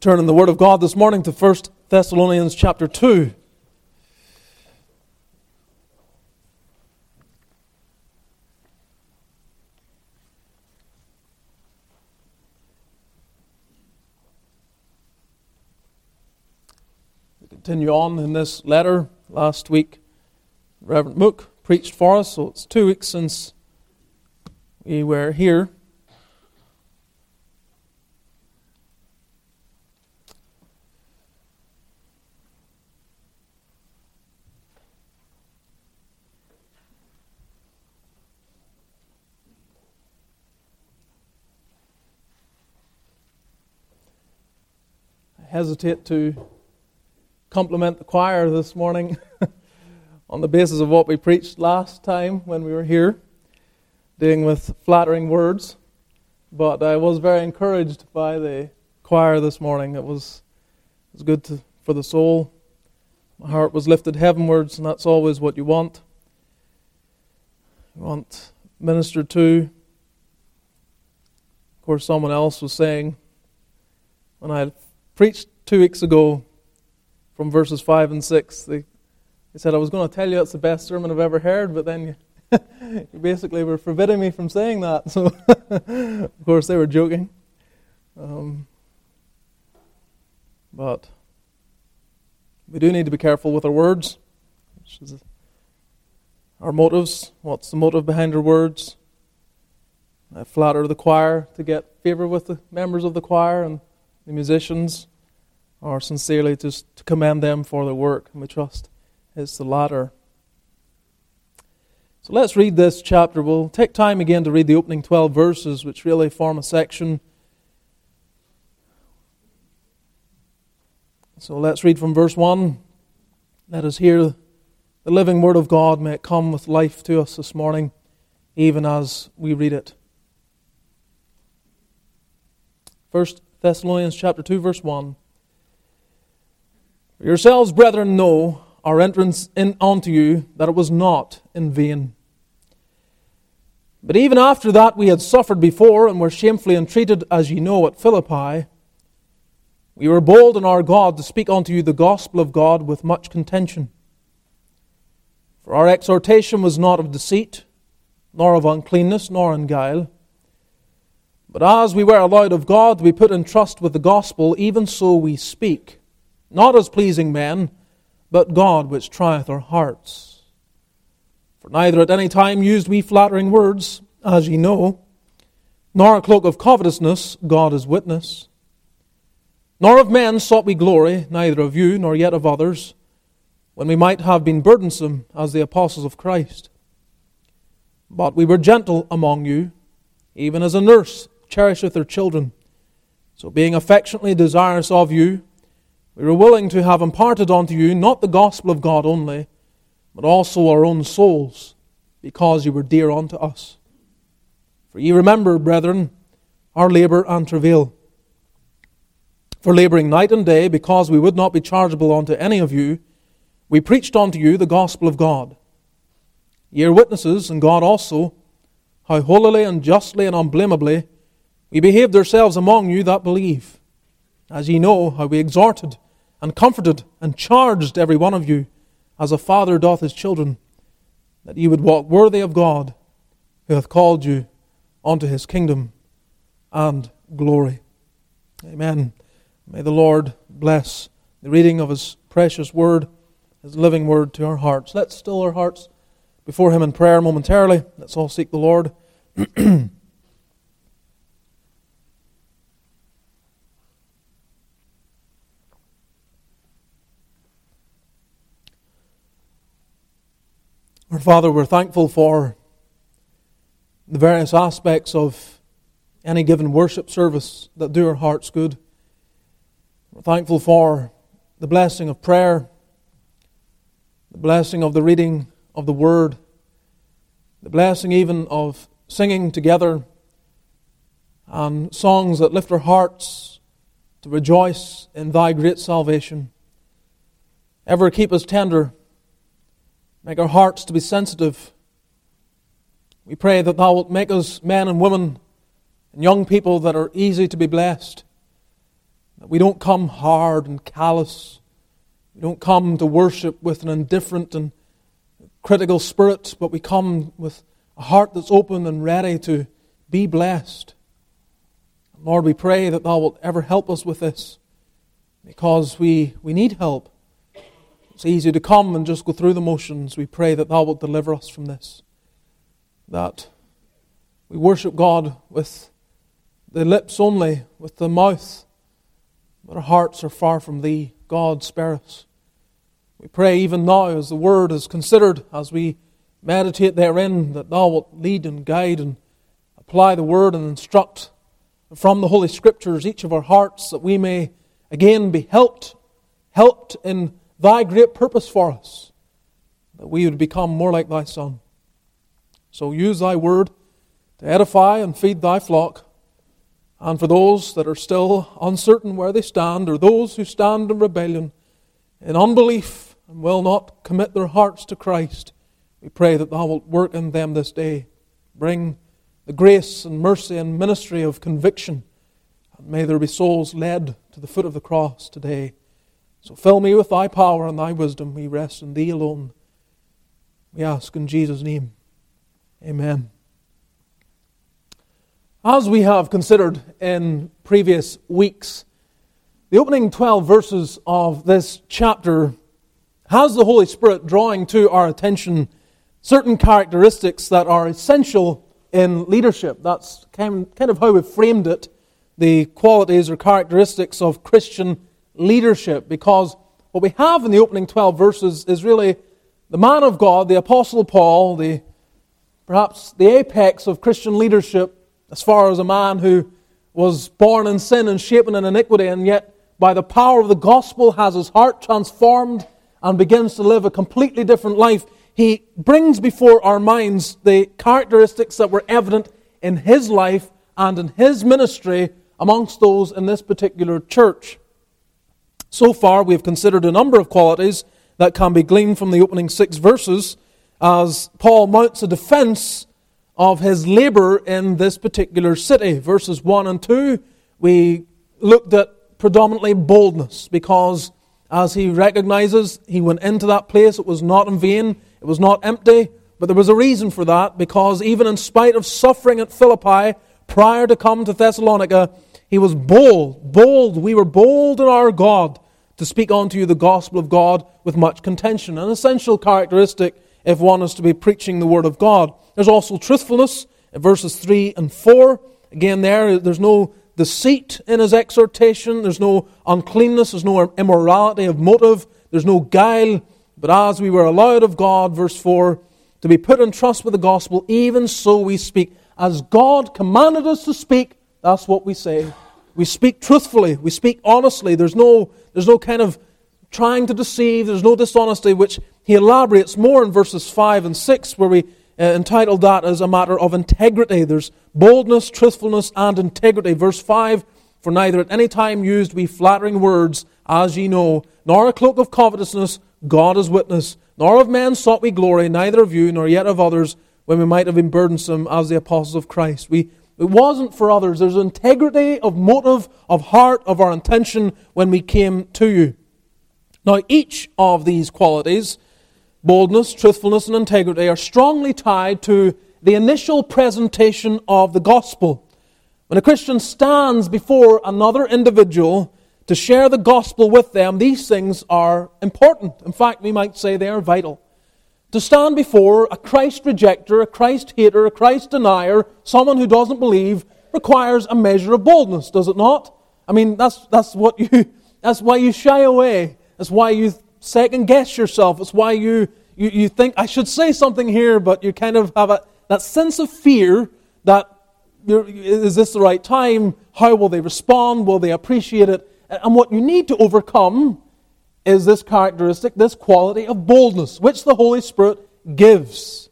Turn in the Word of God this morning to 1 Thessalonians chapter 2. We continue on in this letter. Last week, Reverend Mook preached for us, so it's 2 weeks since we were here. Hesitate to compliment the choir this morning on the basis of what we preached last time when we were here, dealing with flattering words, but I was very encouraged by the choir this morning. It was good for the soul. My heart was lifted heavenwards, and that's always what you want. You want ministered to. Of course, someone else was saying, when I preached 2 weeks ago from verses 5 and 6. They said, I was going to tell you it's the best sermon I've ever heard, but then you basically were forbidding me from saying that. So, of course, they were joking. But we do need to be careful with our words, which is our motives. What's the motive behind our words? I flatter the choir to get favor with the members of the choir, and the musicians are sincerely to commend them for their work, and we trust it's the latter. So let's read this chapter. We'll take time again to read the opening 12 verses, which really form a section. So let's read from verse 1. Let us hear the living Word of God. May it come with life to us this morning, even as we read it. 1 Thessalonians chapter 2, verse 1. For yourselves, brethren, know our entrance in unto you, that it was not in vain. But even after that we had suffered before, and were shamefully entreated, as ye know, at Philippi, we were bold in our God to speak unto you the gospel of God with much contention. For our exhortation was not of deceit, nor of uncleanness, nor in guile. But as we were allowed of God to be put in trust with the gospel, even so we speak, not as pleasing men, but God which trieth our hearts. For neither at any time used we flattering words, as ye know, nor a cloak of covetousness, God is witness. Nor of men sought we glory, neither of you, nor yet of others, when we might have been burdensome as the apostles of Christ. But we were gentle among you, even as a nurse cherisheth her children. So being affectionately desirous of you, we were willing to have imparted unto you not the gospel of God only, but also our own souls, because you were dear unto us. For ye remember, brethren, our labour and travail. For labouring night and day, because we would not be chargeable unto any of you, we preached unto you the gospel of God. Ye are witnesses, and God also, how holily and justly and unblameably we behaved ourselves among you that believe. As ye know, how we exhorted and comforted and charged every one of you, as a father doth his children, that ye would walk worthy of God, who hath called you unto his kingdom and glory. Amen. May the Lord bless the reading of his precious word, his living word to our hearts. Let's still our hearts before him in prayer momentarily. Let's all seek the Lord. Our Father, we're thankful for the various aspects of any given worship service that do our hearts good. We're thankful for the blessing of prayer, the blessing of the reading of the Word, the blessing even of singing together and songs that lift our hearts to rejoice in Thy great salvation. Ever keep us tender, make our hearts to be sensitive. We pray that Thou wilt make us men and women and young people that are easy to be blessed, That we don't come hard and callous. We don't come to worship with an indifferent and critical spirit, but we come with a heart that's open and ready to be blessed. Lord, we pray that Thou wilt ever help us with this, because we need help. It's easy to come and just go through the motions. We pray that Thou wilt deliver us from this, that we worship God with the lips only, with the mouth, but our hearts are far from Thee. God, spare us. We pray even now, as the Word is considered, as we meditate therein, that Thou wilt lead and guide and apply the Word and instruct from the Holy Scriptures each of our hearts, that we may again be helped in Thy great purpose for us, that we would become more like Thy Son. So use Thy Word to edify and feed Thy flock. And for those that are still uncertain where they stand, or those who stand in rebellion, in unbelief, and will not commit their hearts to Christ, we pray that Thou wilt work in them this day. Bring the grace and mercy and ministry of conviction. And may there be souls led to the foot of the cross today. So fill me with Thy power and Thy wisdom. We rest in Thee alone. We ask in Jesus' name. Amen. As we have considered in previous weeks, the opening 12 verses of this chapter has the Holy Spirit drawing to our attention certain characteristics that are essential in leadership. That's kind of how we framed it, the qualities or characteristics of Christian leadership, because what we have in the opening 12 verses is really the man of God, the Apostle Paul, perhaps the apex of Christian leadership, as far as a man who was born in sin and shapen in iniquity, and yet by the power of the gospel has his heart transformed and begins to live a completely different life. He brings before our minds the characteristics that were evident in his life and in his ministry amongst those in this particular church. So far, we have considered a number of qualities that can be gleaned from the opening 6 verses as Paul mounts a defense of his labor in this particular city. Verses 1 and 2, we looked at predominantly boldness, because as he recognizes, he went into that place, it was not in vain, it was not empty, but there was a reason for that, because even in spite of suffering at Philippi, prior to come to Thessalonica, he was bold. We were bold in our God to speak unto you the gospel of God with much contention, an essential characteristic if one is to be preaching the Word of God. There's also truthfulness in verses 3 and 4. Again, there's no deceit in his exhortation. There's no uncleanness. There's no immorality of motive. There's no guile. But as we were allowed of God, verse 4, to be put in trust with the gospel, even so we speak. As God commanded us to speak, that's what we say. We speak truthfully. We speak honestly. There's no kind of trying to deceive. There's no dishonesty, which he elaborates more in verses 5 and 6, where we entitled that as a matter of integrity. There's boldness, truthfulness, and integrity. Verse 5, for neither at any time used we flattering words, as ye know, nor a cloak of covetousness, God is witness, nor of men sought we glory, neither of you, nor yet of others, when we might have been burdensome as the apostles of Christ. It wasn't for others. There's integrity of motive, of heart, of our intention when we came to you. Now, each of these qualities, boldness, truthfulness, and integrity, are strongly tied to the initial presentation of the gospel. When a Christian stands before another individual to share the gospel with them, these things are important. In fact, we might say they are vital. To stand before a Christ rejecter, a Christ hater, a Christ denier, someone who doesn't believe, requires a measure of boldness, does it not? I mean, that's why you shy away. That's why you second-guess yourself. That's why you think, I should say something here, but you kind of have that sense of fear that, is this the right time? How will they respond? Will they appreciate it? And what you need to overcome is this characteristic, this quality of boldness, which the Holy Spirit gives.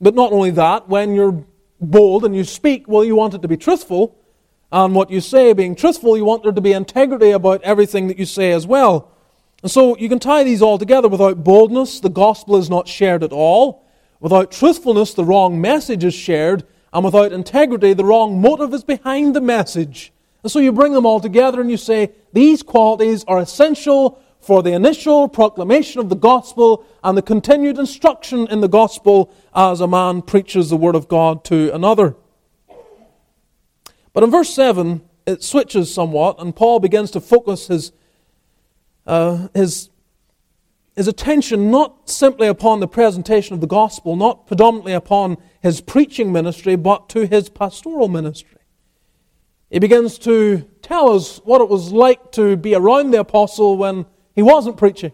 But not only that, when you're bold and you speak, well, you want it to be truthful. And what you say being truthful, you want there to be integrity about everything that you say as well. And so you can tie these all together. Without boldness, the gospel is not shared at all. Without truthfulness, the wrong message is shared. And without integrity, the wrong motive is behind the message. And so you bring them all together and you say, these qualities are essential for the initial proclamation of the gospel and the continued instruction in the gospel as a man preaches the word of God to another. But in verse 7, it switches somewhat, and Paul begins to focus his attention not simply upon the presentation of the gospel, not predominantly upon his preaching ministry, but to his pastoral ministry. He begins to tell us what it was like to be around the apostle when he wasn't preaching,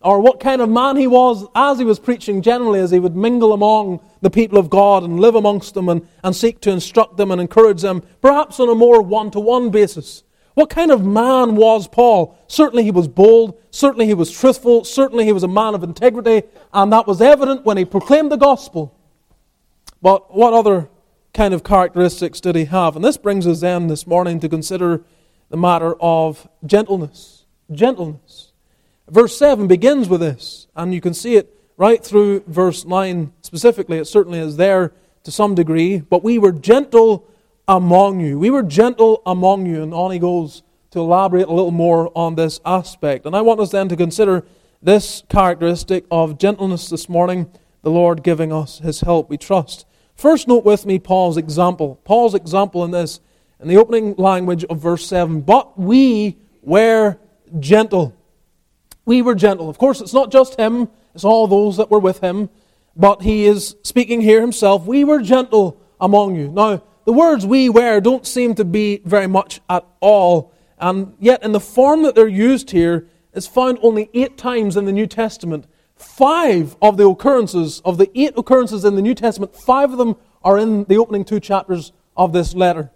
or what kind of man he was as he was preaching generally, as he would mingle among the people of God and live amongst them and seek to instruct them and encourage them, perhaps on a more one-to-one basis. What kind of man was Paul? Certainly he was bold, certainly he was truthful, certainly he was a man of integrity, and that was evident when he proclaimed the gospel. But what other kind of characteristics did he have? And this brings us then this morning to consider the matter of gentleness. Gentleness. Verse 7 begins with this, and you can see it right through verse 9 specifically. It certainly is there to some degree. But we were gentle among you. We were gentle among you. And on he goes to elaborate a little more on this aspect. And I want us then to consider this characteristic of gentleness this morning, the Lord giving us his help, we trust. First, note with me Paul's example. Paul's example in this, in the opening language of verse 7. But we were gentle. We were gentle. Of course, it's not just him. It's all those that were with him. But he is speaking here himself. We were gentle among you. Now, the words "we were" don't seem to be very much at all. And yet, in the form that they're used here, it's found only 8 times in the New Testament. 5 of the 8 occurrences in the New Testament, 5 of them are in the opening 2 chapters of this letter.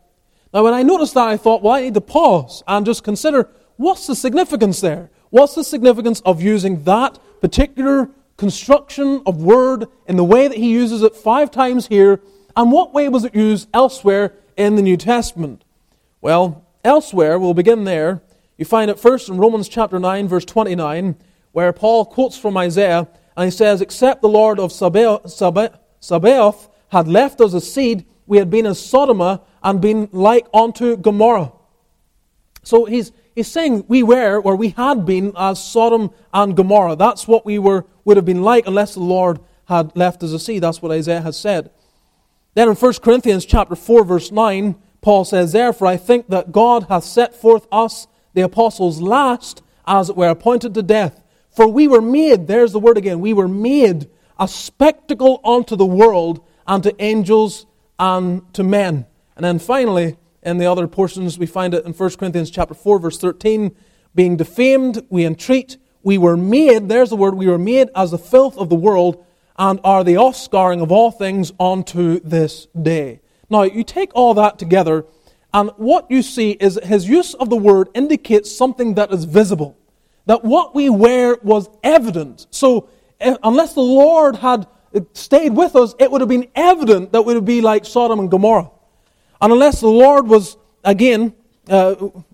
Now, when I noticed that, I thought, well, I need to pause and just consider, what's the significance there? What's the significance of using that particular construction of word in the way that he uses it 5 times here, and what way was it used elsewhere in the New Testament? Well, elsewhere, we'll begin there. You find it first in Romans chapter 9, verse 29, where Paul quotes from Isaiah, and he says, "Except the Lord of Sabaoth had left us a seed, we had been as Sodoma and been like unto Gomorrah." So he's saying we were, or we had been, as Sodom and Gomorrah. That's what we would have been like unless the Lord had left us a seed. That's what Isaiah has said. Then in 1 Corinthians chapter 4, verse 9, Paul says, "Therefore I think that God hath set forth us, the apostles, last, as it were, appointed to death. For we were made," there's the word again, "we were made a spectacle unto the world, and to angels, and to men." And then finally, in the other portions, we find it in 1 Corinthians chapter 4, verse 13, "Being defamed, we entreat, we were made," there's the word, "we were made as the filth of the world, and are the offscouring of all things unto this day." Now, you take all that together, and what you see is his use of the word indicates something that is visible. That what we were was evident. So, unless the Lord had stayed with us, it would have been evident that we would be like Sodom and Gomorrah. And unless the Lord was, again,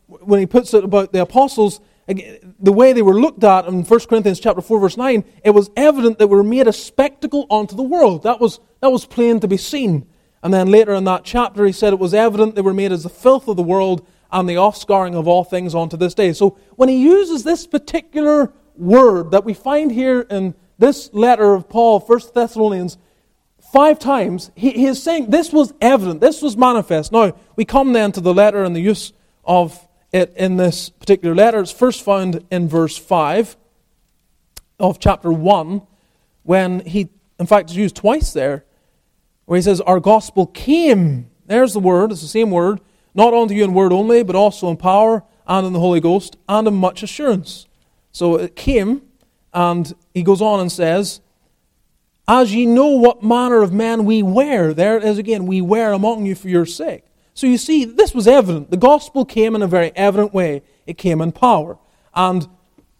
when he puts it about the apostles, the way they were looked at in 1 Corinthians chapter 4, verse 9, it was evident that we were made a spectacle unto the world. That was plain to be seen. And then later in that chapter, he said it was evident they were made as the filth of the world, and the offscouring of all things unto this day. So when he uses this particular word that we find here in this letter of Paul, 1 Thessalonians, 5 times, he is saying this was evident, this was manifest. Now, we come then to the letter and the use of it in this particular letter. It's first found in verse 5 of chapter 1, when he, in fact, is used twice there, where he says, "Our gospel came," there's the word, it's the same word, "not unto you in word only, but also in power, and in the Holy Ghost, and in much assurance." So it came, and he goes on and says, "As ye know what manner of man we were," there it is again, "we were among you for your sake." So you see, this was evident. The gospel came in a very evident way. It came in power. And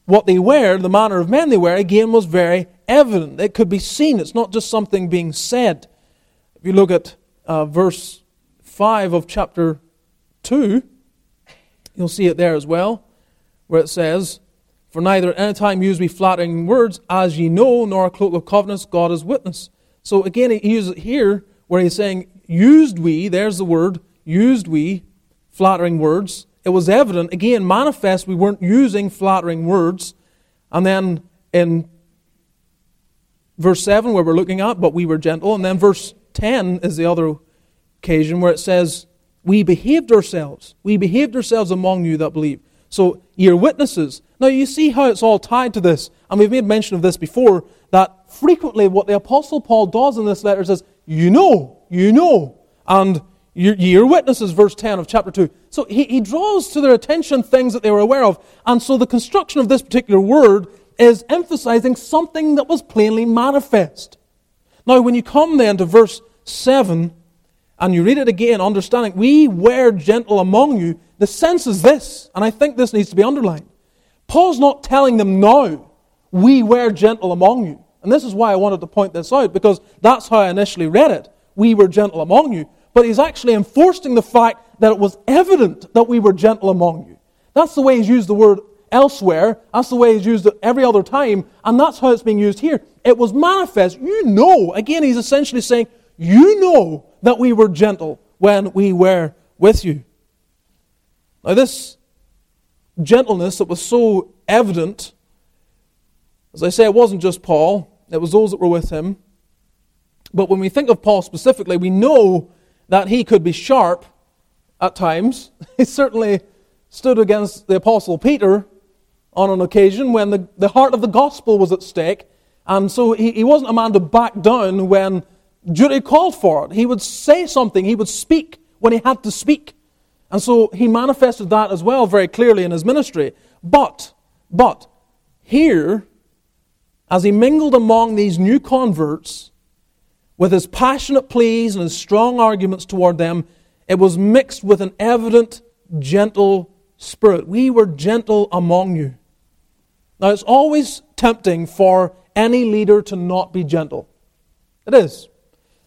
what they were, the manner of men they were, again, was very evident. It could be seen. It's not just something being said. If you look at verse 5 of chapter 2, you'll see it there as well, where it says, "For neither at any time use we flattering words, as ye know, nor a cloak of covenants, God is witness." So again, he uses it here, where he's saying, used we, there's the word, used we, flattering words. It was evident, again, manifest, we weren't using flattering words. And then in verse 7, where we're looking at, but we were gentle. And then verse 10 is the other occasion where it says, we behaved ourselves. We behaved ourselves among you that believe. So, you're witnesses. Now, you see how it's all tied to this. And we've made mention of this before, that frequently what the Apostle Paul does in this letter says, you know, and you're witnesses, verse 10 of chapter 2. So, he draws to their attention things that they were aware of. And so, the construction of this particular word is emphasizing something that was plainly manifest. Now, when you come then to verse 7, and you read it again, understanding, we were gentle among you. The sense is this, and I think this needs to be underlined. Paul's not telling them now, we were gentle among you. And this is why I wanted to point this out, because that's how I initially read it. We were gentle among you. But he's actually enforcing the fact that it was evident that we were gentle among you. That's the way he's used the word elsewhere. That's the way he's used it every other time. And that's how it's being used here. It was manifest. You know. Again, he's essentially saying, you know that we were gentle when we were with you. Now, this gentleness that was so evident, as I say, it wasn't just Paul, it was those that were with him. But when we think of Paul specifically, we know that he could be sharp at times. He certainly stood against the Apostle Peter on an occasion when the heart of the gospel was at stake. And so he wasn't a man to back down when duty called for it. He would say something. He would speak when he had to speak. And so he manifested that as well very clearly in his ministry. But here, as he mingled among these new converts with his passionate pleas and his strong arguments toward them, it was mixed with an evident gentle spirit. We were gentle among you. Now, it's always tempting for any leader to not be gentle. It is.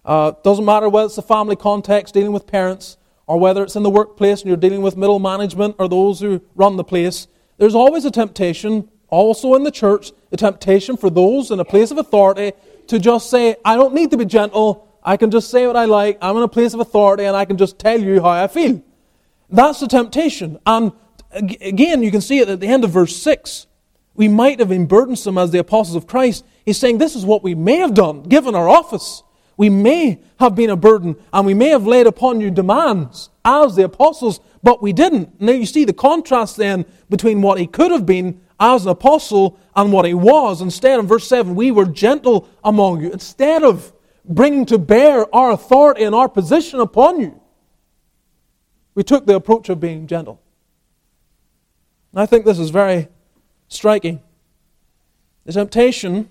Doesn't matter whether it's the family context, dealing with parents, or whether it's in the workplace and you're dealing with middle management or those who run the place. There's always a temptation, also in the church, a temptation for those in a place of authority to just say, I don't need to be gentle, I can just say what I like, I'm in a place of authority and I can just tell you how I feel. That's the temptation. And again, you can see it at the end of verse 6. We might have been burdensome as the apostles of Christ. He's saying this is what we may have done, given our office. We may have been a burden, and we may have laid upon you demands as the apostles, but we didn't. Now you see the contrast then between what he could have been as an apostle and what he was. Instead, in verse 7, we were gentle among you. Instead of bringing to bear our authority and our position upon you, we took the approach of being gentle. And I think this is very striking. The temptation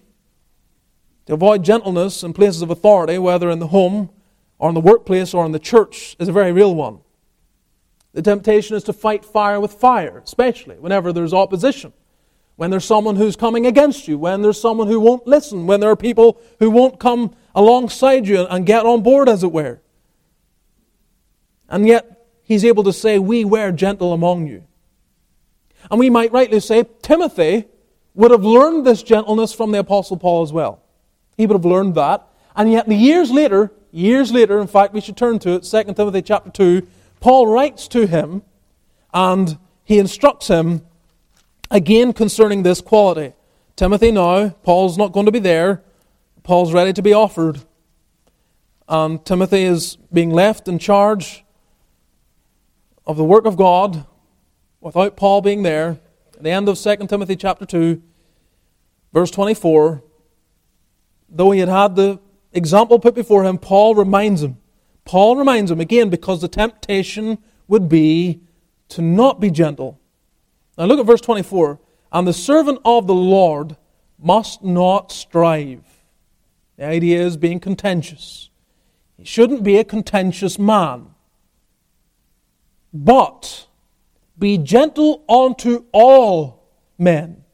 to avoid gentleness in places of authority, whether in the home or in the workplace or in the church, is a very real one. The temptation is to fight fire with fire, especially whenever there's opposition, when there's someone who's coming against you, when there's someone who won't listen, when there are people who won't come alongside you and get on board, as it were. And yet, he's able to say, we were gentle among you. And we might rightly say, Timothy would have learned this gentleness from the Apostle Paul as well. He would have learned that. And yet, years later, in fact, we should turn to it, 2 Timothy chapter 2, Paul writes to him, and he instructs him again concerning this quality. Timothy now, Paul's not going to be there. Paul's ready to be offered. And Timothy is being left in charge of the work of God without Paul being there. At the end of 2 Timothy chapter 2, verse 24, though he had the example put before him, Paul reminds him, again, because the temptation would be to not be gentle. Now look at verse 24. And the servant of the Lord must not strive. The idea is being contentious. He shouldn't be a contentious man. But be gentle unto all men.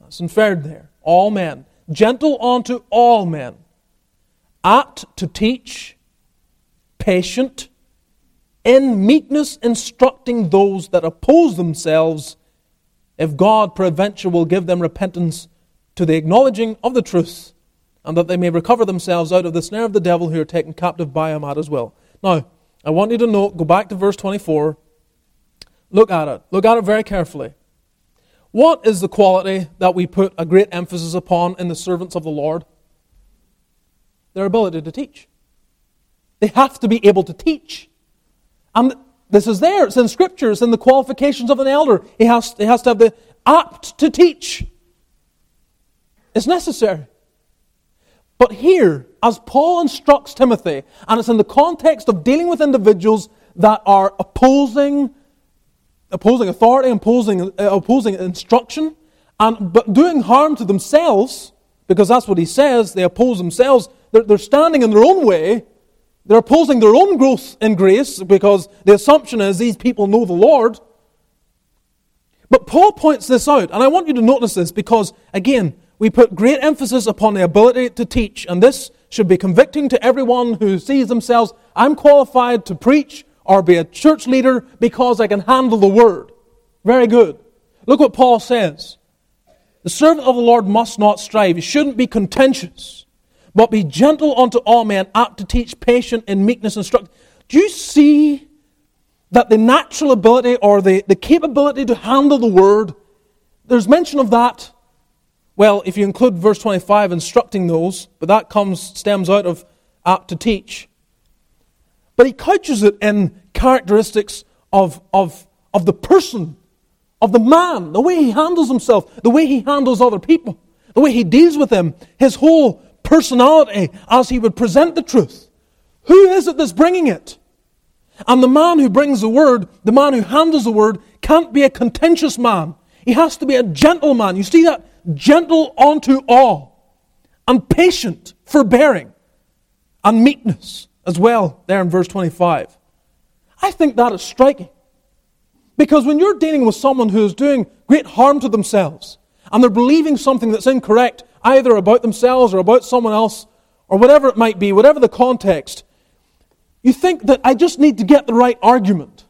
That's inferred there. All men. Gentle unto all men, apt to teach, patient, in meekness instructing those that oppose themselves, if God peradventure will give them repentance to the acknowledging of the truth, and that they may recover themselves out of the snare of the devil who are taken captive by him at his will. Now, I want you to note, go back to verse 24, Look at it. Look at it very carefully. What is the quality that we put a great emphasis upon in the servants of the Lord? Their ability to teach. They have to be able to teach. And this is there. It's in Scripture. It's in the qualifications of an elder. He has to have the apt to teach. It's necessary. But here, as Paul instructs Timothy, and it's in the context of dealing with individuals that are opposing authority, opposing instruction, but doing harm to themselves, because that's what he says, they oppose themselves, they're standing in their own way, they're opposing their own growth in grace, because the assumption is these people know the Lord. But Paul points this out, and I want you to notice this, because, again, we put great emphasis upon the ability to teach, and this should be convicting to everyone who sees themselves, I'm qualified to preach or be a church leader because I can handle the word. Very good. Look what Paul says. The servant of the Lord must not strive. He shouldn't be contentious, but be gentle unto all men, apt to teach, patient in meekness and instruction. Do you see that the natural ability or the capability to handle the word, there's mention of that? Well, if you include verse 25, instructing those, but that stems out of apt to teach. But he couches it in characteristics of the person, of the man, the way he handles himself, the way he handles other people, the way he deals with them, his whole personality as he would present the truth. Who is it that's bringing it? And the man who brings the word, the man who handles the word, can't be a contentious man. He has to be a gentle man. You see that? Gentle unto all, and patient, forbearing, and meekness as well, there in verse 25. I think that is striking. Because when you're dealing with someone who is doing great harm to themselves, and they're believing something that's incorrect, either about themselves or about someone else, or whatever it might be, whatever the context, you think that I just need to get the right argument.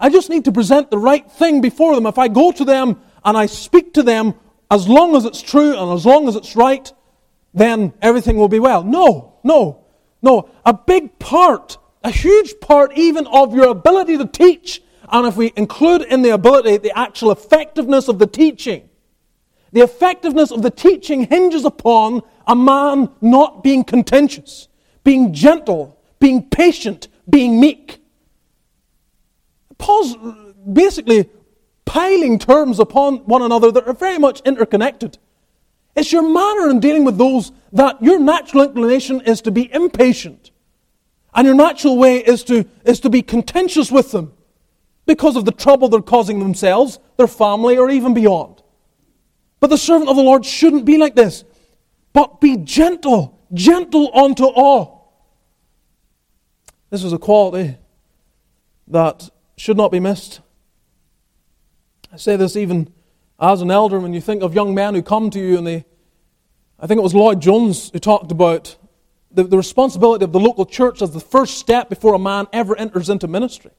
I just need to present the right thing before them. If I go to them and I speak to them, as long as it's true and as long as it's right, then everything will be well. No. A big part, a huge part even of your ability to teach, and if we include in the ability the actual effectiveness of the teaching, the effectiveness of the teaching hinges upon a man not being contentious, being gentle, being patient, being meek. Paul's basically piling terms upon one another that are very much interconnected. It's your manner in dealing with those that your natural inclination is to be impatient. And your natural way is to be contentious with them because of the trouble they're causing themselves, their family, or even beyond. But the servant of the Lord shouldn't be like this, but be gentle, gentle unto all. This is a quality that should not be missed. I say this even as an elder, when you think of young men who come to you, and I think it was Lloyd-Jones who talked about the responsibility of the local church as the first step before a man ever enters into ministry.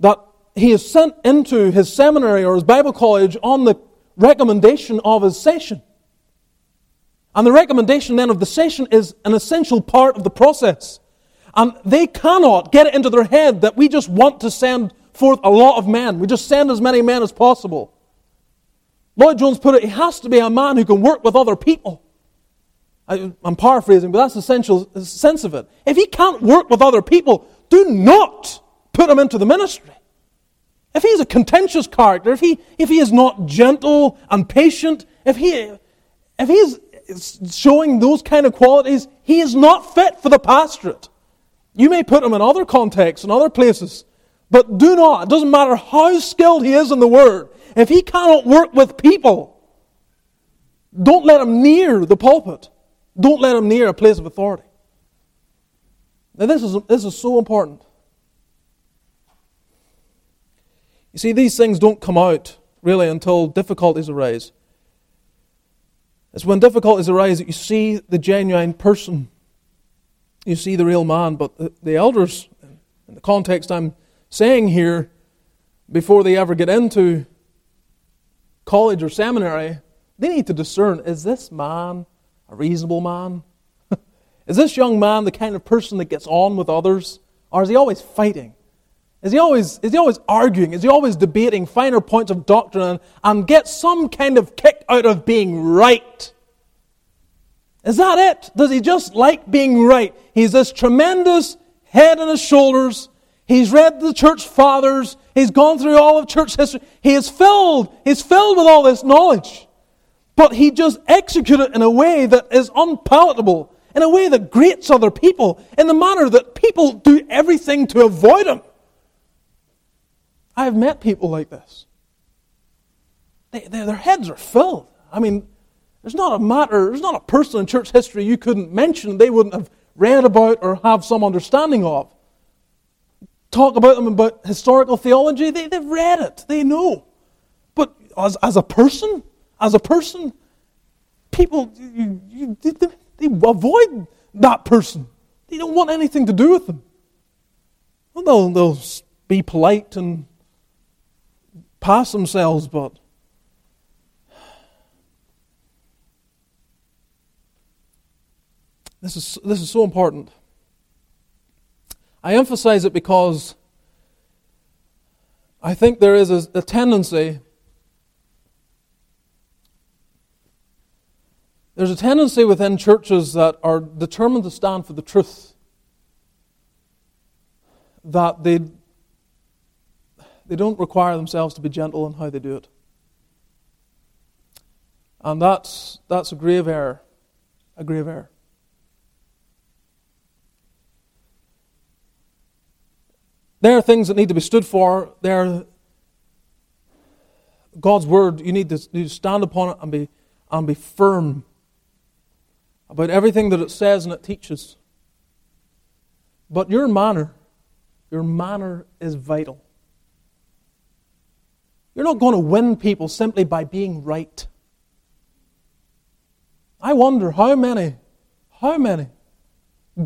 That he is sent into his seminary or his Bible college on the recommendation of his session. And the recommendation then of the session is an essential part of the process. And they cannot get it into their head that we just want to send forth a lot of men. We just send as many men as possible. Lloyd-Jones put it, he has to be a man who can work with other people. I'm paraphrasing, but that's the essential sense of it. If he can't work with other people, do not put him into the ministry. If he's a contentious character, if he is not gentle and patient, if he's showing those kind of qualities, he is not fit for the pastorate. You may put him in other contexts, in other places, but do not, it doesn't matter how skilled he is in the Word, if he cannot work with people, don't let him near the pulpit. Don't let him near a place of authority. Now this is so important. You see, these things don't come out, really, until difficulties arise. It's when difficulties arise that you see the genuine person. You see the real man. But the elders, in the context I'm saying here, before they ever get into college or seminary, they need to discern, is this man a reasonable man? Is this young man the kind of person that gets on with others? Or is he always fighting? Is he always arguing? Is he always debating finer points of doctrine and get some kind of kick out of being right? Is that it? Does he just like being right? He's this tremendous head on his shoulders. He's read the church fathers. He's gone through all of church history. He is filled. He's filled with all this knowledge. But he just executes it in a way that is unpalatable, in a way that grates other people, in the manner that people do everything to avoid him. I've met people like this. Their heads are filled. I mean, there's not a person in church history you couldn't mention they wouldn't have read about or have some understanding of. Talk about them about historical theology, they've read it, they know. But as a person, people, they avoid that person. They don't want anything to do with them. Well, they'll be polite and pass themselves, but this is so important. I emphasize it because I think there is a tendency. There's a tendency within churches that are determined to stand for the truth, that they don't require themselves to be gentle in how they do it. And that's a grave error. A grave error. There are things that need to be stood for. There are God's word. You need to stand upon it and be firm about everything that it says and it teaches. But your manner is vital. You're not going to win people simply by being right. I wonder how many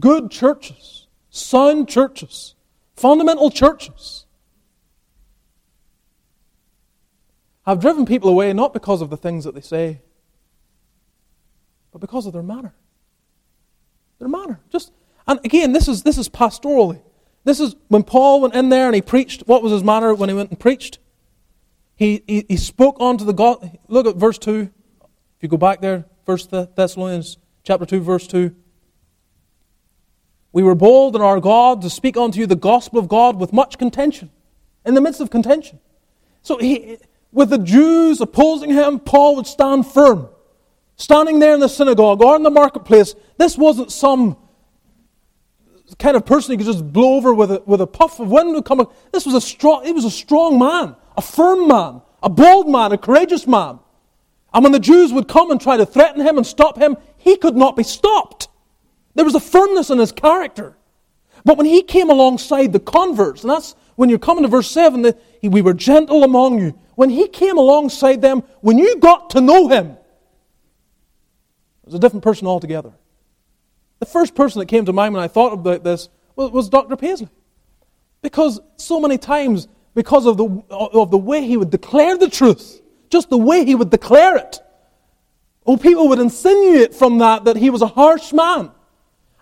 good churches, sound churches, fundamental churches have driven people away not because of the things that they say, but because of their manner. Their manner. And again, this is pastorally. This is when Paul went in there and he preached. What was his manner when he went and preached? He spoke unto the God. Look at verse 2. If you go back there, 1 Thessalonians chapter 2, verse 2. We were bold in our God to speak unto you the gospel of God with much contention, in the midst of contention. So with the Jews opposing him, Paul would stand firm, standing there in the synagogue or in the marketplace. This wasn't some kind of person you could just blow over with a puff of wind would come. This was a strong man, a firm man, a bold man, a courageous man. And when the Jews would come and try to threaten him and stop him, he could not be stopped. There was a firmness in his character. But when he came alongside the converts, and that's when you're coming to verse 7, we were gentle among you. When he came alongside them, when you got to know him, it was a different person altogether. The first person that came to mind when I thought about this was Dr. Paisley. Because so many times, because of the way he would declare the truth, just the way he would declare it, people would insinuate from that he was a harsh man.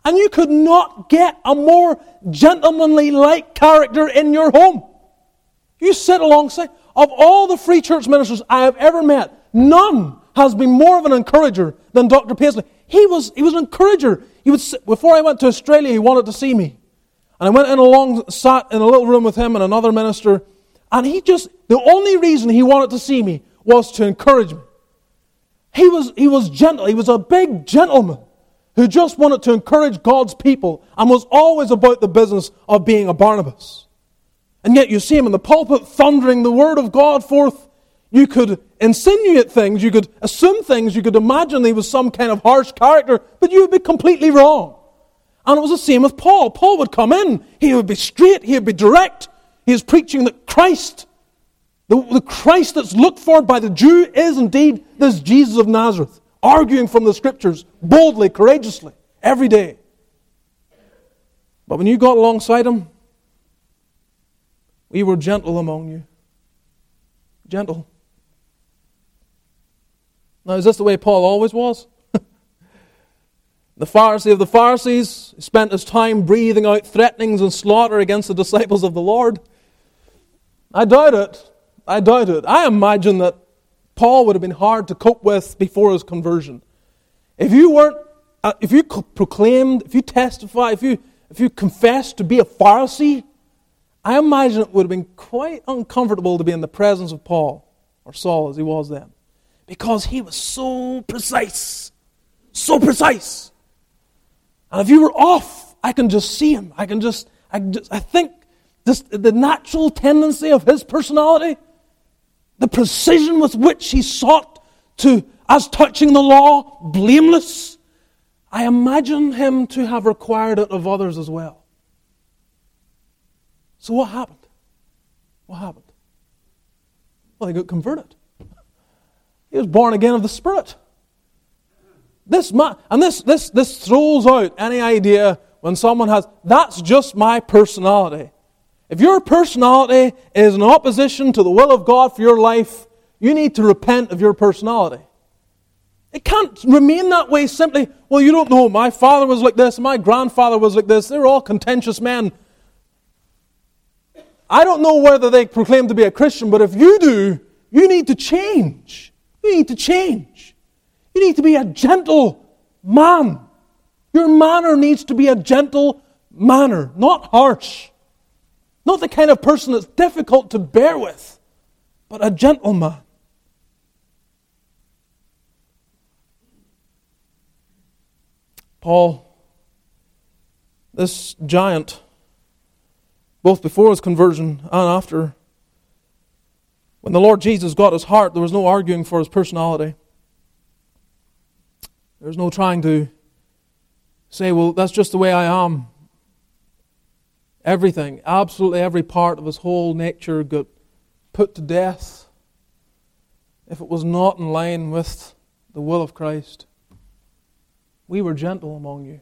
And you could not get a more gentlemanly-like character in your home. You sit alongside. Of all the free church ministers I have ever met, none has been more of an encourager than Dr. Paisley. He was an encourager. Before I went to Australia, he wanted to see me. And I went sat in a little room with him and another minister, and the only reason he wanted to see me was to encourage me. He was gentle. He was a big gentleman who just wanted to encourage God's people and was always about the business of being a Barnabas. And yet you see him in the pulpit thundering the word of God forth. You could insinuate things, you could assume things, you could imagine he was some kind of harsh character, but you would be completely wrong. And it was the same with Paul. Paul would come in, he would be straight, he would be direct. He is preaching that Christ, the Christ that's looked for by the Jew is indeed this Jesus of Nazareth. Arguing from the Scriptures, boldly, courageously, every day. But when you got alongside him, we were gentle among you. Gentle. Now, is this the way Paul always was? The Pharisee of the Pharisees spent his time breathing out threatenings and slaughter against the disciples of the Lord. I doubt it. I doubt it. I imagine that Paul would have been hard to cope with before his conversion. If you proclaimed, if you testified, if you confessed to be a Pharisee, I imagine it would have been quite uncomfortable to be in the presence of Paul, or Saul as he was then, because he was so precise. So precise. And if you were off, I can just see him. I think just the natural tendency of his personality, the precision with which he sought to, as touching the law, blameless, I imagine him to have required it of others as well. So what happened? What happened? Well, he got converted. He was born again of the Spirit. This man, and this throws out any idea when someone has, that's just my personality. If your personality is in opposition to the will of God for your life, you need to repent of your personality. It can't remain that way simply, well, you don't know, my father was like this, my grandfather was like this, they were all contentious men. I don't know whether they proclaim to be a Christian, but if you do, you need to change. You need to change. You need to be a gentle man. Your manner needs to be a gentle manner, not harsh. Not the kind of person that's difficult to bear with, but a gentle man. Paul, this giant, both before his conversion and after, when the Lord Jesus got his heart, there was no arguing for his personality. There was no trying to say, well, that's just the way I am. Everything, absolutely every part of his whole nature got put to death if it was not in line with the will of Christ. We were gentle among you.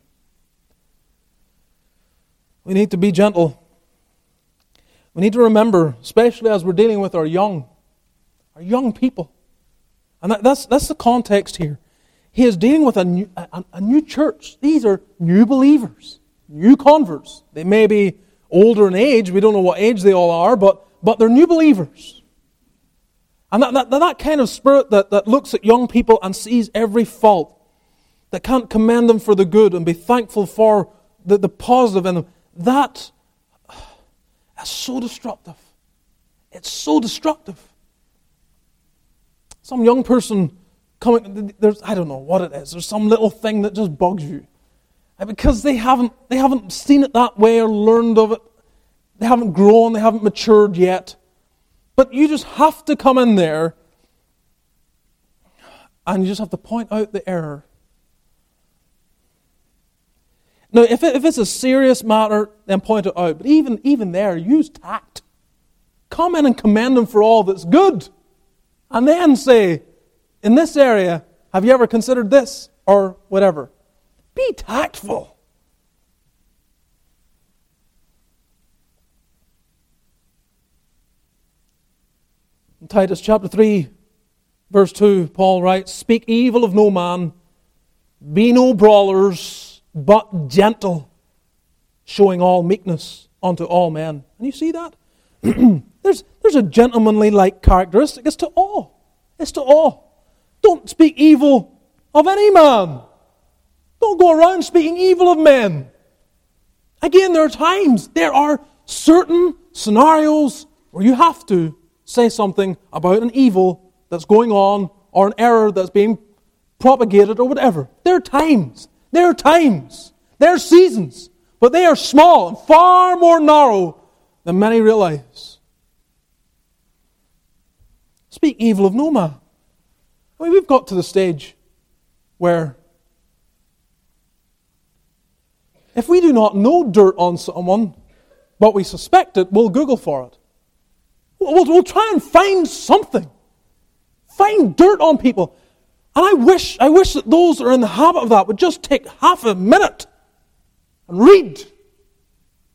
We need to be gentle. We need to remember, especially as we're dealing with our young people. And that's the context here. He is dealing with a new church. These are new believers, new converts. They may be older in age. We don't know what age they all are, but they're new believers. And that kind of spirit that looks at young people and sees every fault, that can't commend them for the good and be thankful for the positive in them, that is so destructive. It's so destructive. Some young person coming, I don't know what it is, there's some little thing that just bugs you. And because they haven't seen it that way or learned of it, they haven't grown, they haven't matured yet. But you just have to come in there and you just have to point out the error. Now, if it's a serious matter, then point it out. But even there, use tact. Come in and commend them for all that's good. And then say, in this area, have you ever considered this? Or whatever. Be tactful. In Titus chapter 3, verse 2, Paul writes, "Speak evil of no man, be no brawlers, but gentle, showing all meekness unto all men." And you see that? There's a gentlemanly-like characteristic. It's to all. It's to all. Don't speak evil of any man. Don't go around speaking evil of men. Again, there are certain scenarios where you have to say something about an evil that's going on or an error that's being propagated or whatever. There are times, there are seasons, but they are small and far more narrow than many realize. Speak evil of no man. I mean, we've got to the stage where if we do not know dirt on someone, but we suspect it, we'll Google for it. We'll try and find something. Find dirt on people. And I wish that those that are in the habit of that would just take half a minute and read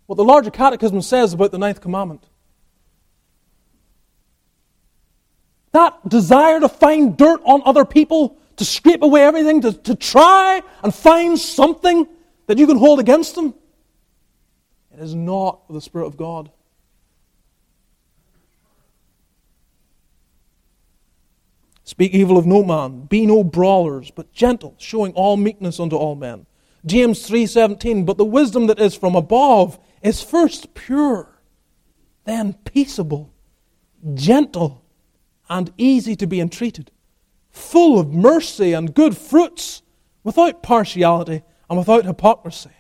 what the larger catechism says about the 9th commandment. That desire to find dirt on other people, to scrape away everything, to try and find something that you can hold against them, it is not the Spirit of God. Speak evil of no man. Be no brawlers, but gentle, showing all meekness unto all men. James 3:17, but the wisdom that is from above is first pure, then peaceable, gentle, and easy to be entreated, full of mercy and good fruits, without partiality and without hypocrisy.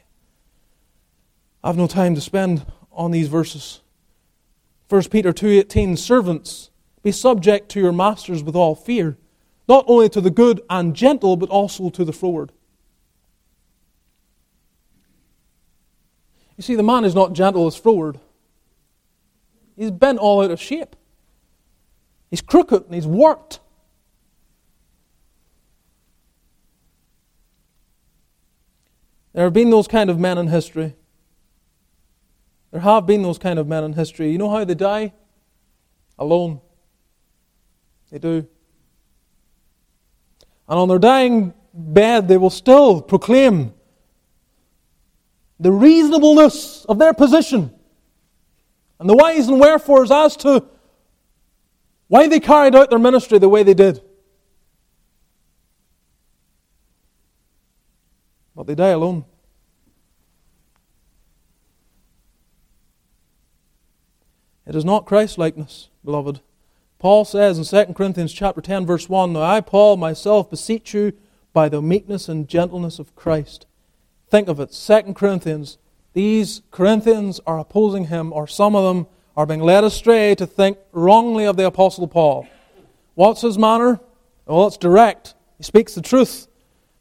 I have no time to spend on these verses. 1 Peter 2:18, servants, be subject to your masters with all fear, not only to the good and gentle, but also to the froward. You see, the man is not gentle as froward. He's bent all out of shape. He's crooked and he's warped. There have been those kind of men in history. There have been those kind of men in history. You know how they die? Alone. They do. And on their dying bed, they will still proclaim the reasonableness of their position and the whys and wherefores as to why they carried out their ministry the way they did. But they die alone. It is not Christ-likeness, beloved. Paul says in 2 Corinthians chapter 10, verse 1, now I, Paul, myself beseech you by the meekness and gentleness of Christ. Think of it, 2 Corinthians. These Corinthians are opposing him, or some of them are being led astray to think wrongly of the Apostle Paul. What's his manner? Well, it's direct. He speaks the truth.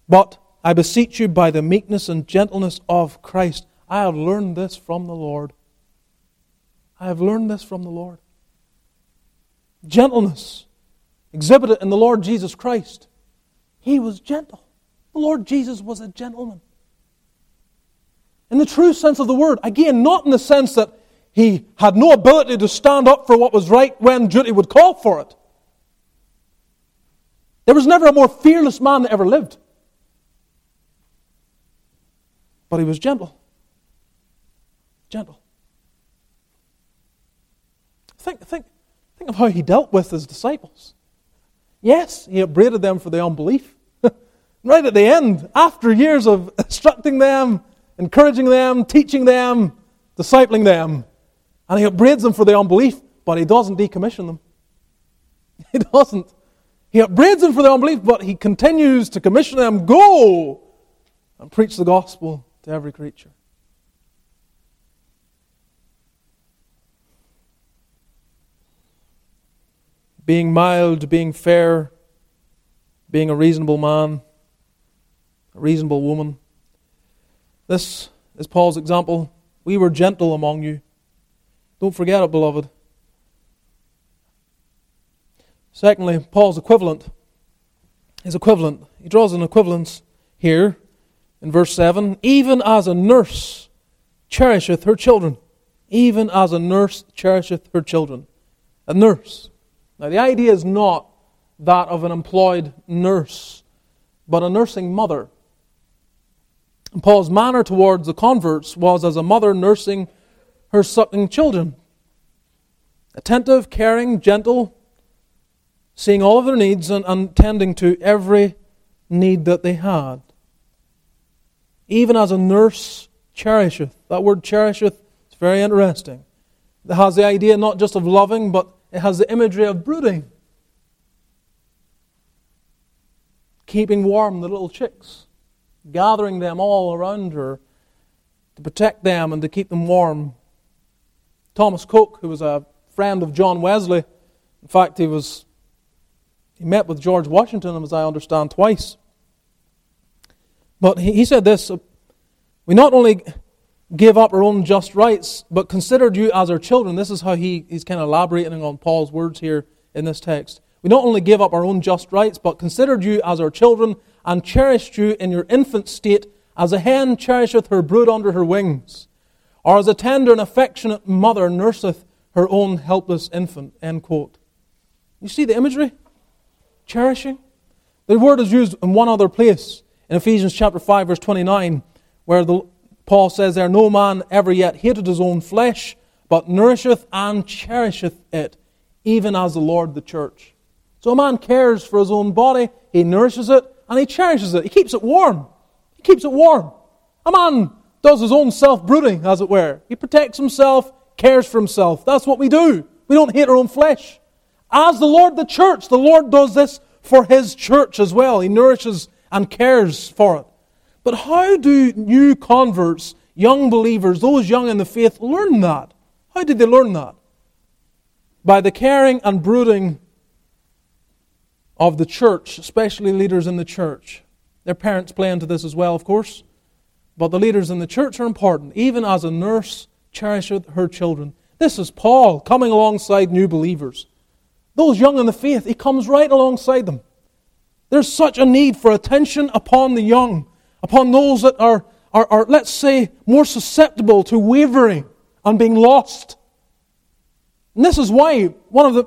But I beseech you by the meekness and gentleness of Christ. I have learned this from the Lord. I have learned this from the Lord. Gentleness exhibited in the Lord Jesus Christ. He was gentle. The Lord Jesus was a gentleman. In the true sense of the word. Again, not in the sense that he had no ability to stand up for what was right when duty would call for it. There was never a more fearless man that ever lived. But he was gentle. Gentle. Think of how he dealt with his disciples. Yes, he upbraided them for their unbelief. Right at the end, after years of instructing them, encouraging them, teaching them, discipling them, and he upbraids them for their unbelief, but he doesn't decommission them. He doesn't. He upbraids them for their unbelief, but he continues to commission them, go and preach the gospel to every creature. Being mild, being fair, being a reasonable man, a reasonable woman. This is Paul's example. We were gentle among you. Don't forget it, beloved. Secondly, Paul's equivalent. His equivalent. He draws an equivalence here in verse 7. Even as a nurse cherisheth her children. Even as a nurse cherisheth her children. A nurse. Now, the idea is not that of an employed nurse, but a nursing mother. And Paul's manner towards the converts was as a mother nursing her suckling children. Attentive, caring, gentle, seeing all of their needs and tending to every need that they had. Even as a nurse cherisheth. That word cherisheth is very interesting. It has the idea not just of loving, but it has the imagery of brooding. Keeping warm the little chicks. Gathering them all around her to protect them and to keep them warm. Thomas Coke, who was a friend of John Wesley, in fact, he met with George Washington, as I understand, twice. But he said this, we not only give up our own just rights, but considered you as our children. This is how he's kind of elaborating on Paul's words here in this text. We not only gave up our own just rights, but considered you as our children and cherished you in your infant state as a hen cherisheth her brood under her wings, or as a tender and affectionate mother nurseth her own helpless infant. End quote. You see the imagery? Cherishing. The word is used in one other place, in Ephesians chapter 5 verse 29, where Paul says there, no man ever yet hated his own flesh, but nourisheth and cherisheth it, even as the Lord the church. So a man cares for his own body, he nourishes it, and he cherishes it. He keeps it warm. He keeps it warm. A man does his own self-brooding, as it were. He protects himself, cares for himself. That's what we do. We don't hate our own flesh. As the Lord, the church, the Lord does this for His church as well. He nourishes and cares for it. But how do new converts, young believers, those young in the faith, learn that? How did they learn that? By the caring and brooding of the church, especially leaders in the church. Their parents play into this as well, of course. But the leaders in the church are important. Even as a nurse cherishes her children. This is Paul coming alongside new believers. Those young in the faith, he comes right alongside them. There's such a need for attention upon the young, upon those that are let's say, more susceptible to wavering and being lost. And this is why one of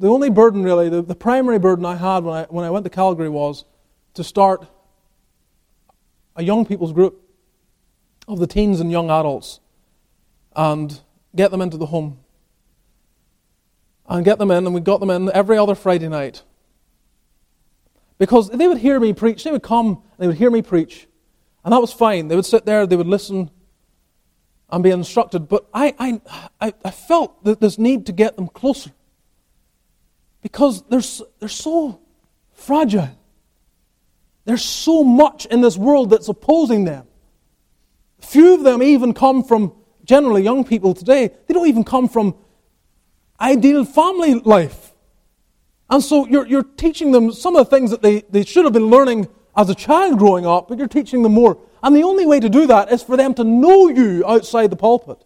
the only burden really, the primary burden I had when I went to Calgary was to start a young people's group of the teens and young adults and get them into the home. And get them in, and we got them in every other Friday night. Because they would hear me preach. They would come, and they would hear me preach. And that was fine. They would sit there, they would listen, and be instructed. But I felt that this need to get them closer. Because they're so fragile. There's so much in this world that's opposing them. Few of them even come from, generally young people today, they don't even come from ideal family life. And so you're teaching them some of the things that they should have been learning as a child growing up, but you're teaching them more. And the only way to do that is for them to know you outside the pulpit.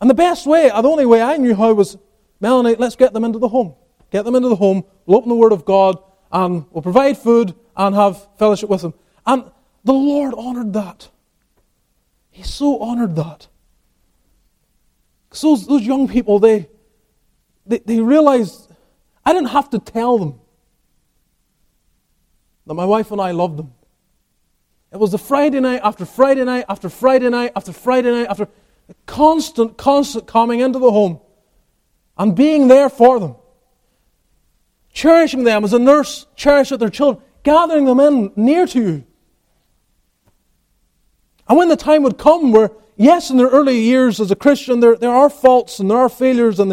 And the best way, the only way I knew how was, Melanie, let's get them into the home. Get them into the home, we'll open the Word of God, and we'll provide food and have fellowship with them. And the Lord honored that. He so honored that. Because those young people, they realized I didn't have to tell them that my wife and I loved them. It was the Friday night after Friday night after Friday night after Friday night after constant coming into the home and being there for them. Cherishing them as a nurse cherishes their children, gathering them in near to you. And when the time would come where, yes, in their early years as a Christian, there are faults and there are failures and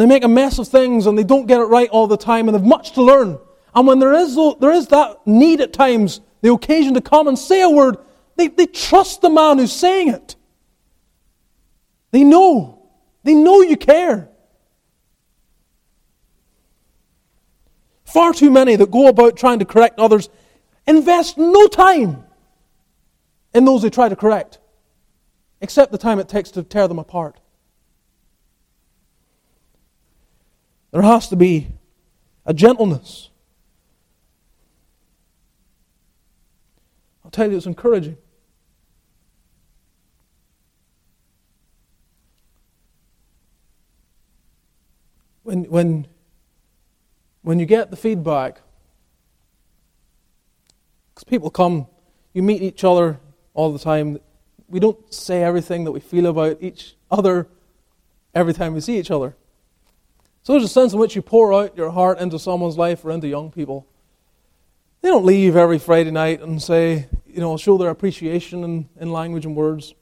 they make a mess of things and they don't get it right all the time and they've much to learn. And when there is that need at times, the occasion to come and say a word, they trust the man who's saying it. They know you care. Far too many that go about trying to correct others invest no time in those they try to correct, except the time it takes to tear them apart. There has to be a gentleness. I'll tell you, it's encouraging. When you get the feedback, because people come, you meet each other all the time. We don't say everything that we feel about each other every time we see each other. So there's a sense in which you pour out your heart into someone's life or into young people. They don't leave every Friday night and say, show their appreciation in language and words.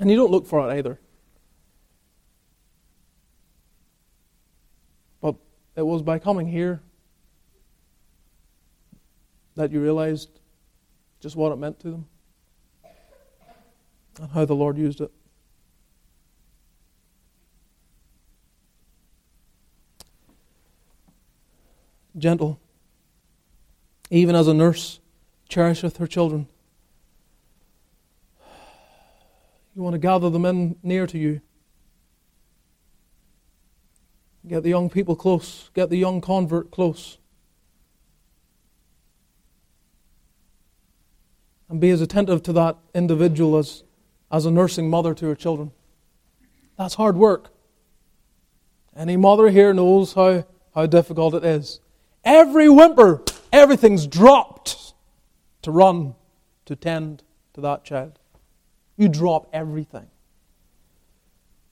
And you don't look for it either. But it was by coming here that you realized just what it meant to them and how the Lord used it. Gentle, even as a nurse cherisheth her children. You want to gather them in near to you. Get the young people close. Get the young convert close. And be as attentive to that individual as a nursing mother to her children. That's hard work. Any mother here knows how difficult it is. Every whimper, everything's dropped to run, to tend to that child. You drop everything.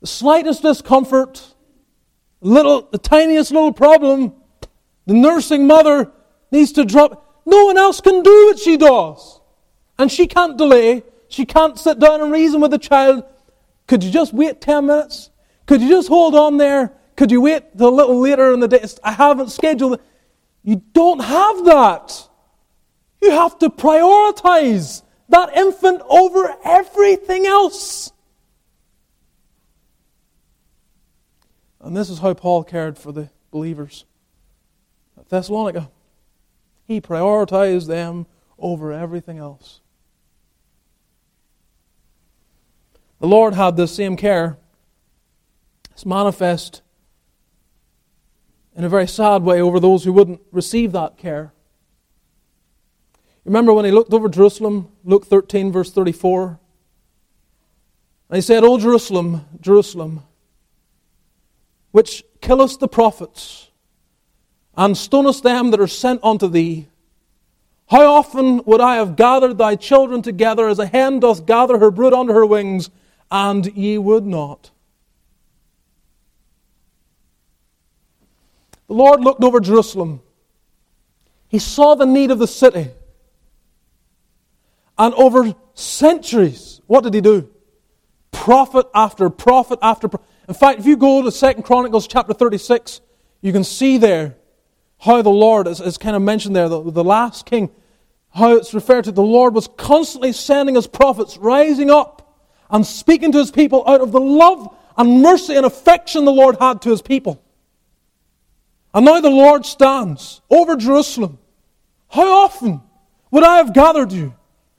The slightest discomfort, the tiniest little problem, the nursing mother needs to drop. No one else can do what she does. And she can't delay. She can't sit down and reason with the child. Could you just wait 10 minutes? Could you just hold on there? Could you wait till a little later in the day? I haven't scheduled it. You don't have that. You have to prioritize that infant over everything else. And this is how Paul cared for the believers at Thessalonica. He prioritized them over everything else. The Lord had this same care. It's manifest in a very sad way over those who wouldn't receive that care. Remember when he looked over Jerusalem, Luke 13, verse 34. And he said, "O Jerusalem, Jerusalem, which killest the prophets, and stonest them that are sent unto thee, how often would I have gathered thy children together, as a hen doth gather her brood under her wings, and ye would not." The Lord looked over Jerusalem. He saw the need of the city. And over centuries, what did he do? Prophet after prophet after prophet. In fact, if you go to 2 Chronicles chapter 36, you can see there how the Lord is kind of mentioned there, the last king, how it's referred to. The Lord was constantly sending his prophets, rising up and speaking to his people out of the love and mercy and affection the Lord had to his people. And now the Lord stands over Jerusalem. How often would I have gathered you?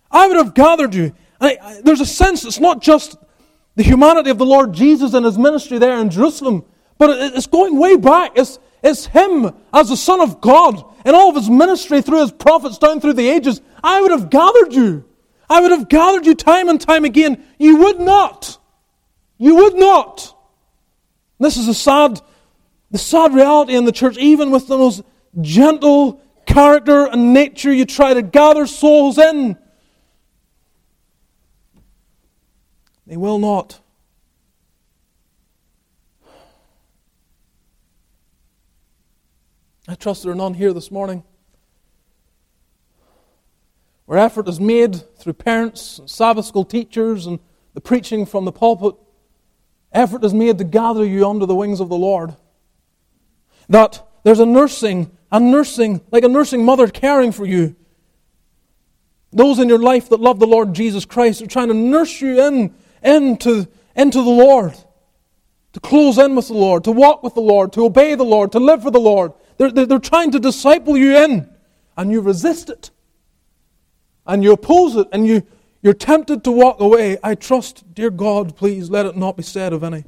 I would have gathered you. There's a sense it's not just the humanity of the Lord Jesus and his ministry there in Jerusalem, but it's going way back. It's him as the Son of God and all of his ministry through his prophets down through the ages. I would have gathered you. I would have gathered you time and time again. You would not. You would not. This is a sad reality in the church, even with the most gentle character and nature, you try to gather souls in. They will not. I trust there are none here this morning where effort is made through parents, and Sabbath school teachers, and the preaching from the pulpit. Effort is made to gather you under the wings of the Lord. That there's a nursing, like a nursing mother caring for you. Those in your life that love the Lord Jesus Christ are trying to nurse you into the Lord, to close in with the Lord, to walk with the Lord, to obey the Lord, to live for the Lord. They're trying to disciple you in, and you resist it, and you oppose it, and you're tempted to walk away. I trust, dear God, please let it not be said of any.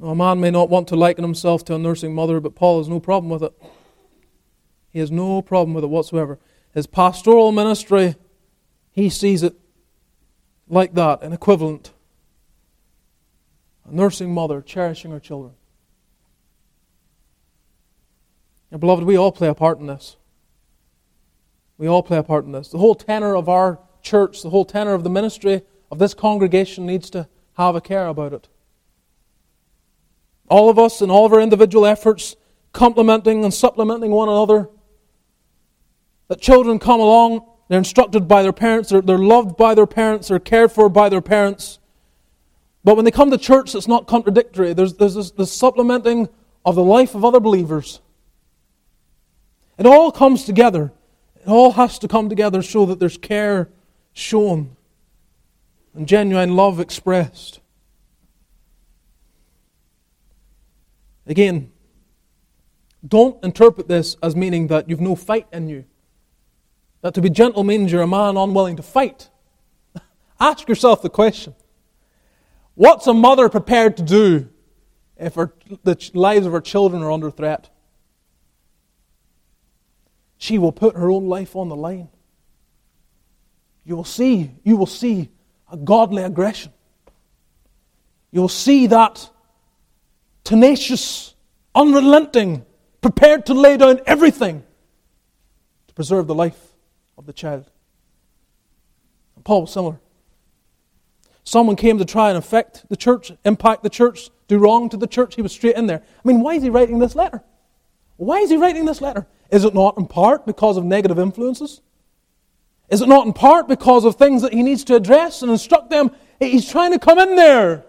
A man may not want to liken himself to a nursing mother, but Paul has no problem with it. He has no problem with it whatsoever. His pastoral ministry, he sees it like that, an equivalent. A nursing mother cherishing her children. And beloved, we all play a part in this. We all play a part in this. The whole tenor of our church, the whole tenor of the ministry of this congregation needs to have a care about it. All of us and all of our individual efforts complementing and supplementing one another. That children come along, they're instructed by their parents, they're loved by their parents, they're cared for by their parents. But when they come to church, it's not contradictory. There's this supplementing of the life of other believers. It all comes together. It all has to come together so that there's care shown and genuine love expressed. Again, don't interpret this as meaning that you've no fight in you. That to be gentle means you're a man unwilling to fight. Ask yourself the question. What's a mother prepared to do if the lives of her children are under threat? She will put her own life on the line. You will see a godly aggression. You will see that tenacious, unrelenting, prepared to lay down everything to preserve the life of the child. Paul was similar. Someone came to try and affect the church, impact the church, do wrong to the church. He was straight in there. I mean, why is he writing this letter? Why is he writing this letter? Is it not in part because of negative influences? Is it not in part because of things that he needs to address and instruct them? He's trying to come in there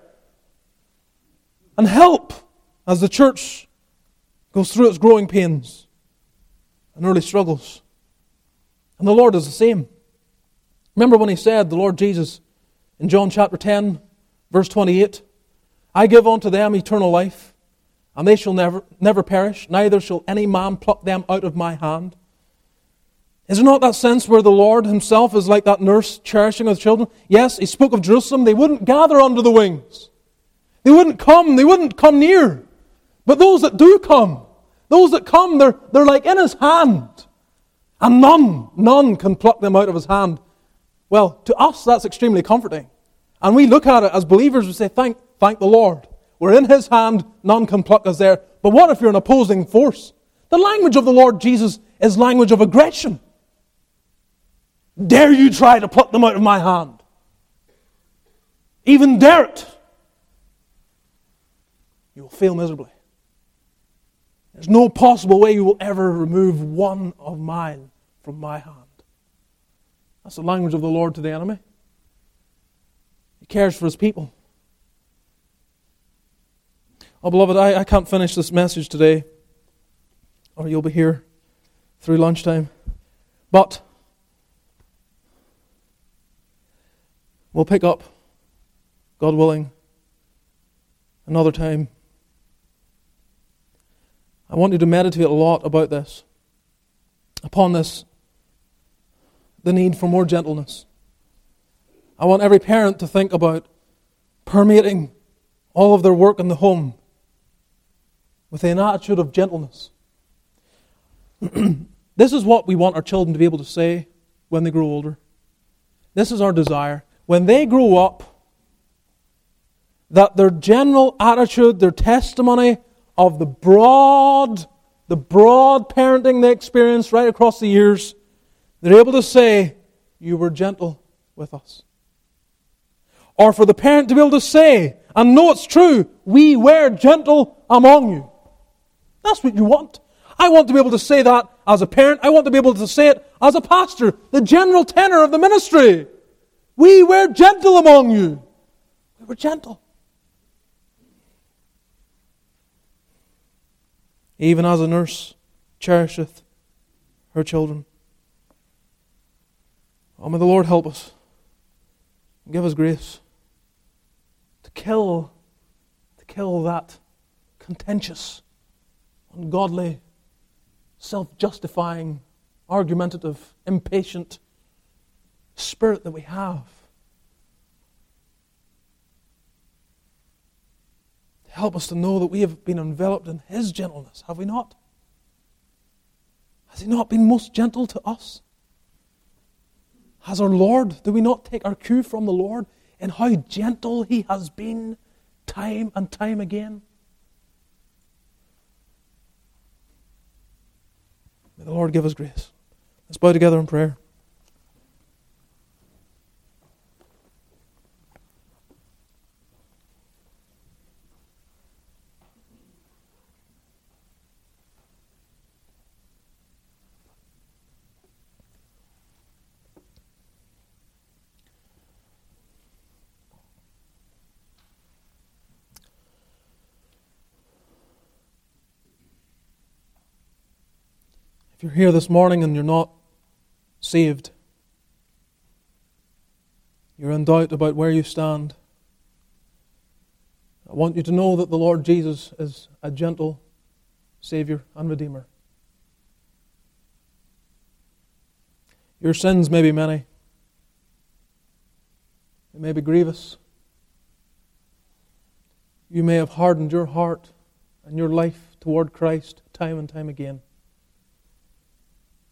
and help as the church goes through its growing pains and early struggles. And the Lord is the same. Remember when he said, the Lord Jesus, in John chapter 10, verse 28, I give unto them eternal life, and they shall never perish, neither shall any man pluck them out of my hand. Is there not that sense where the Lord himself is like that nurse cherishing her children? Yes, he spoke of Jerusalem. They wouldn't gather under the wings. They wouldn't come near. But those that do come, they're like in his hand. And none can pluck them out of his hand. Well, to us, that's extremely comforting. And we look at it as believers, we say, thank the Lord. We're in his hand, none can pluck us there. But what if you're an opposing force? The language of the Lord Jesus is language of aggression. Dare you try to pluck them out of my hand? Even dare it. You will fail miserably. There's no possible way you will ever remove one of mine from my hand. That's the language of the Lord to the enemy. He cares for his people. Oh, beloved, I can't finish this message today, or you'll be here through lunchtime. But we'll pick up, God willing, another time. I want you to meditate a lot about this, upon this, the need for more gentleness. I want every parent to think about permeating all of their work in the home with an attitude of gentleness. This is what we want our children to be able to say when they grow older. This is our desire. When they grow up, that their general attitude, their testimony of the broad parenting they experienced right across the years, they're able to say, you were gentle with us. Or for the parent to be able to say, and know it's true, we were gentle among you. That's what you want. I want to be able to say that as a parent. I want to be able to say it as a pastor. The general tenor of the ministry. We were gentle among you. We were gentle. Even as a nurse cherisheth her children. Oh, may the Lord help us and give us grace to kill that contentious, ungodly, self-justifying, argumentative, impatient spirit that we have. Help us to know that we have been enveloped in his gentleness, have we not? Has he not been most gentle to us? Has our Lord, do we not take our cue from the Lord in how gentle he has been time and time again? May the Lord give us grace. Let's bow together in prayer. If you're here this morning and you're not saved, you're in doubt about where you stand, I want you to know that the Lord Jesus is a gentle Savior and Redeemer. Your sins may be many. They may be grievous. You may have hardened your heart and your life toward Christ time and time again.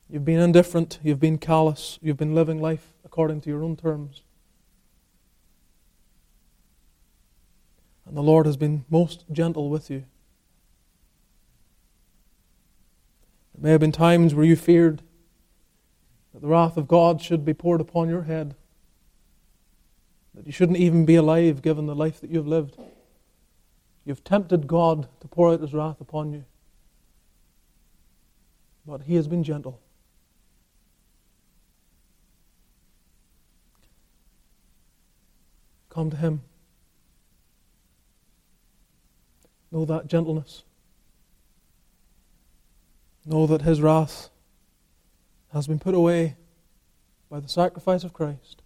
You've been indifferent, you've been callous, you've been living life according to your own terms. And the Lord has been most gentle with you. There may have been times where you feared that the wrath of God should be poured upon your head, that you shouldn't even be alive given the life that you've lived. You've tempted God to pour out His wrath upon you. But He has been gentle. Come to Him. Know that gentleness. Know that His wrath has been put away by the sacrifice of Christ.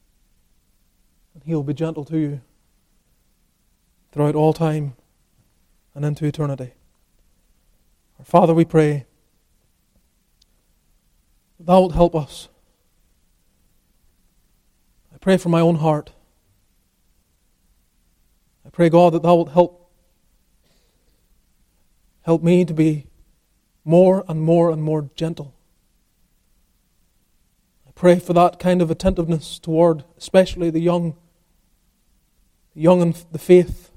And He will be gentle to you throughout all time and into eternity. Our Father, we pray that Thou wilt help us. I pray for my own heart. I pray, God, that Thou wilt help me to be more and more and more gentle. I pray for that kind of attentiveness toward especially the young in the faith,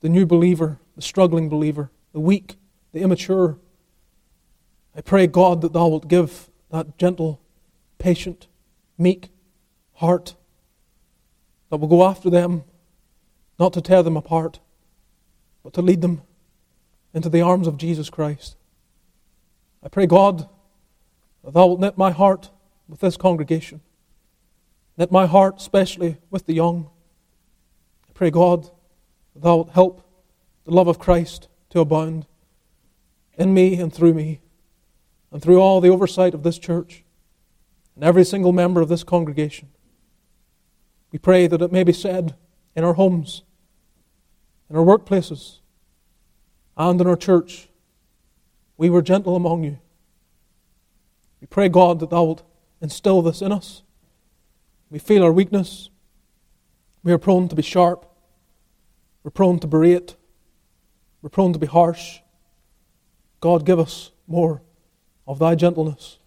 the new believer, the struggling believer, the weak, the immature. I pray, God, that Thou wilt give that gentle, patient, meek heart that will go after them, not to tear them apart, but to lead them into the arms of Jesus Christ. I pray, God, that Thou wilt knit my heart with this congregation. Knit my heart especially with the young. I pray, God, that Thou wilt help the love of Christ to abound in me, and through all the oversight of this church, and every single member of this congregation. We pray that it may be said in our homes, in our workplaces, and in our church, we were gentle among you. We pray, God, that Thou wilt instill this in us. We feel our weakness. We are prone to be sharp. We're prone to berate. We're prone to be harsh. God, give us more of Thy gentleness.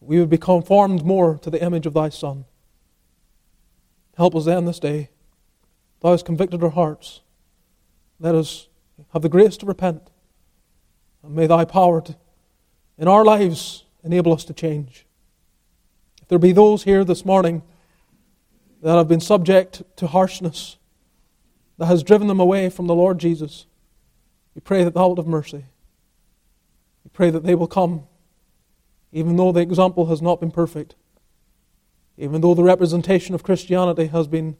We would be conformed more to the image of Thy Son. Help us then this day. Thou hast convicted our hearts. Let us have the grace to repent. And may Thy power in our lives enable us to change. If there be those here this morning that have been subject to harshness that has driven them away from the Lord Jesus, we pray that Thou wilt have mercy. We pray that they will come, even though the example has not been perfect, even though the representation of Christianity has been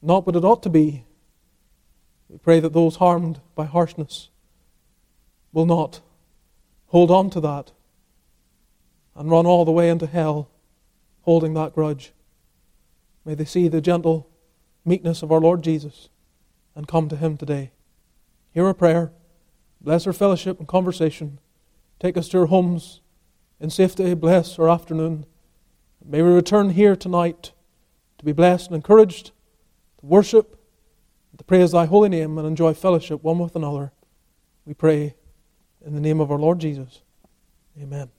not what it ought to be. We pray that those harmed by harshness will not hold on to that and run all the way into hell holding that grudge. May they see the gentle meekness of our Lord Jesus and come to Him today. Hear our prayer. Bless our fellowship and conversation. Take us to our homes in safety. Bless our afternoon. May we return here tonight to be blessed and encouraged, to worship, to praise Thy holy name, and enjoy fellowship one with another. We pray in the name of our Lord Jesus. Amen.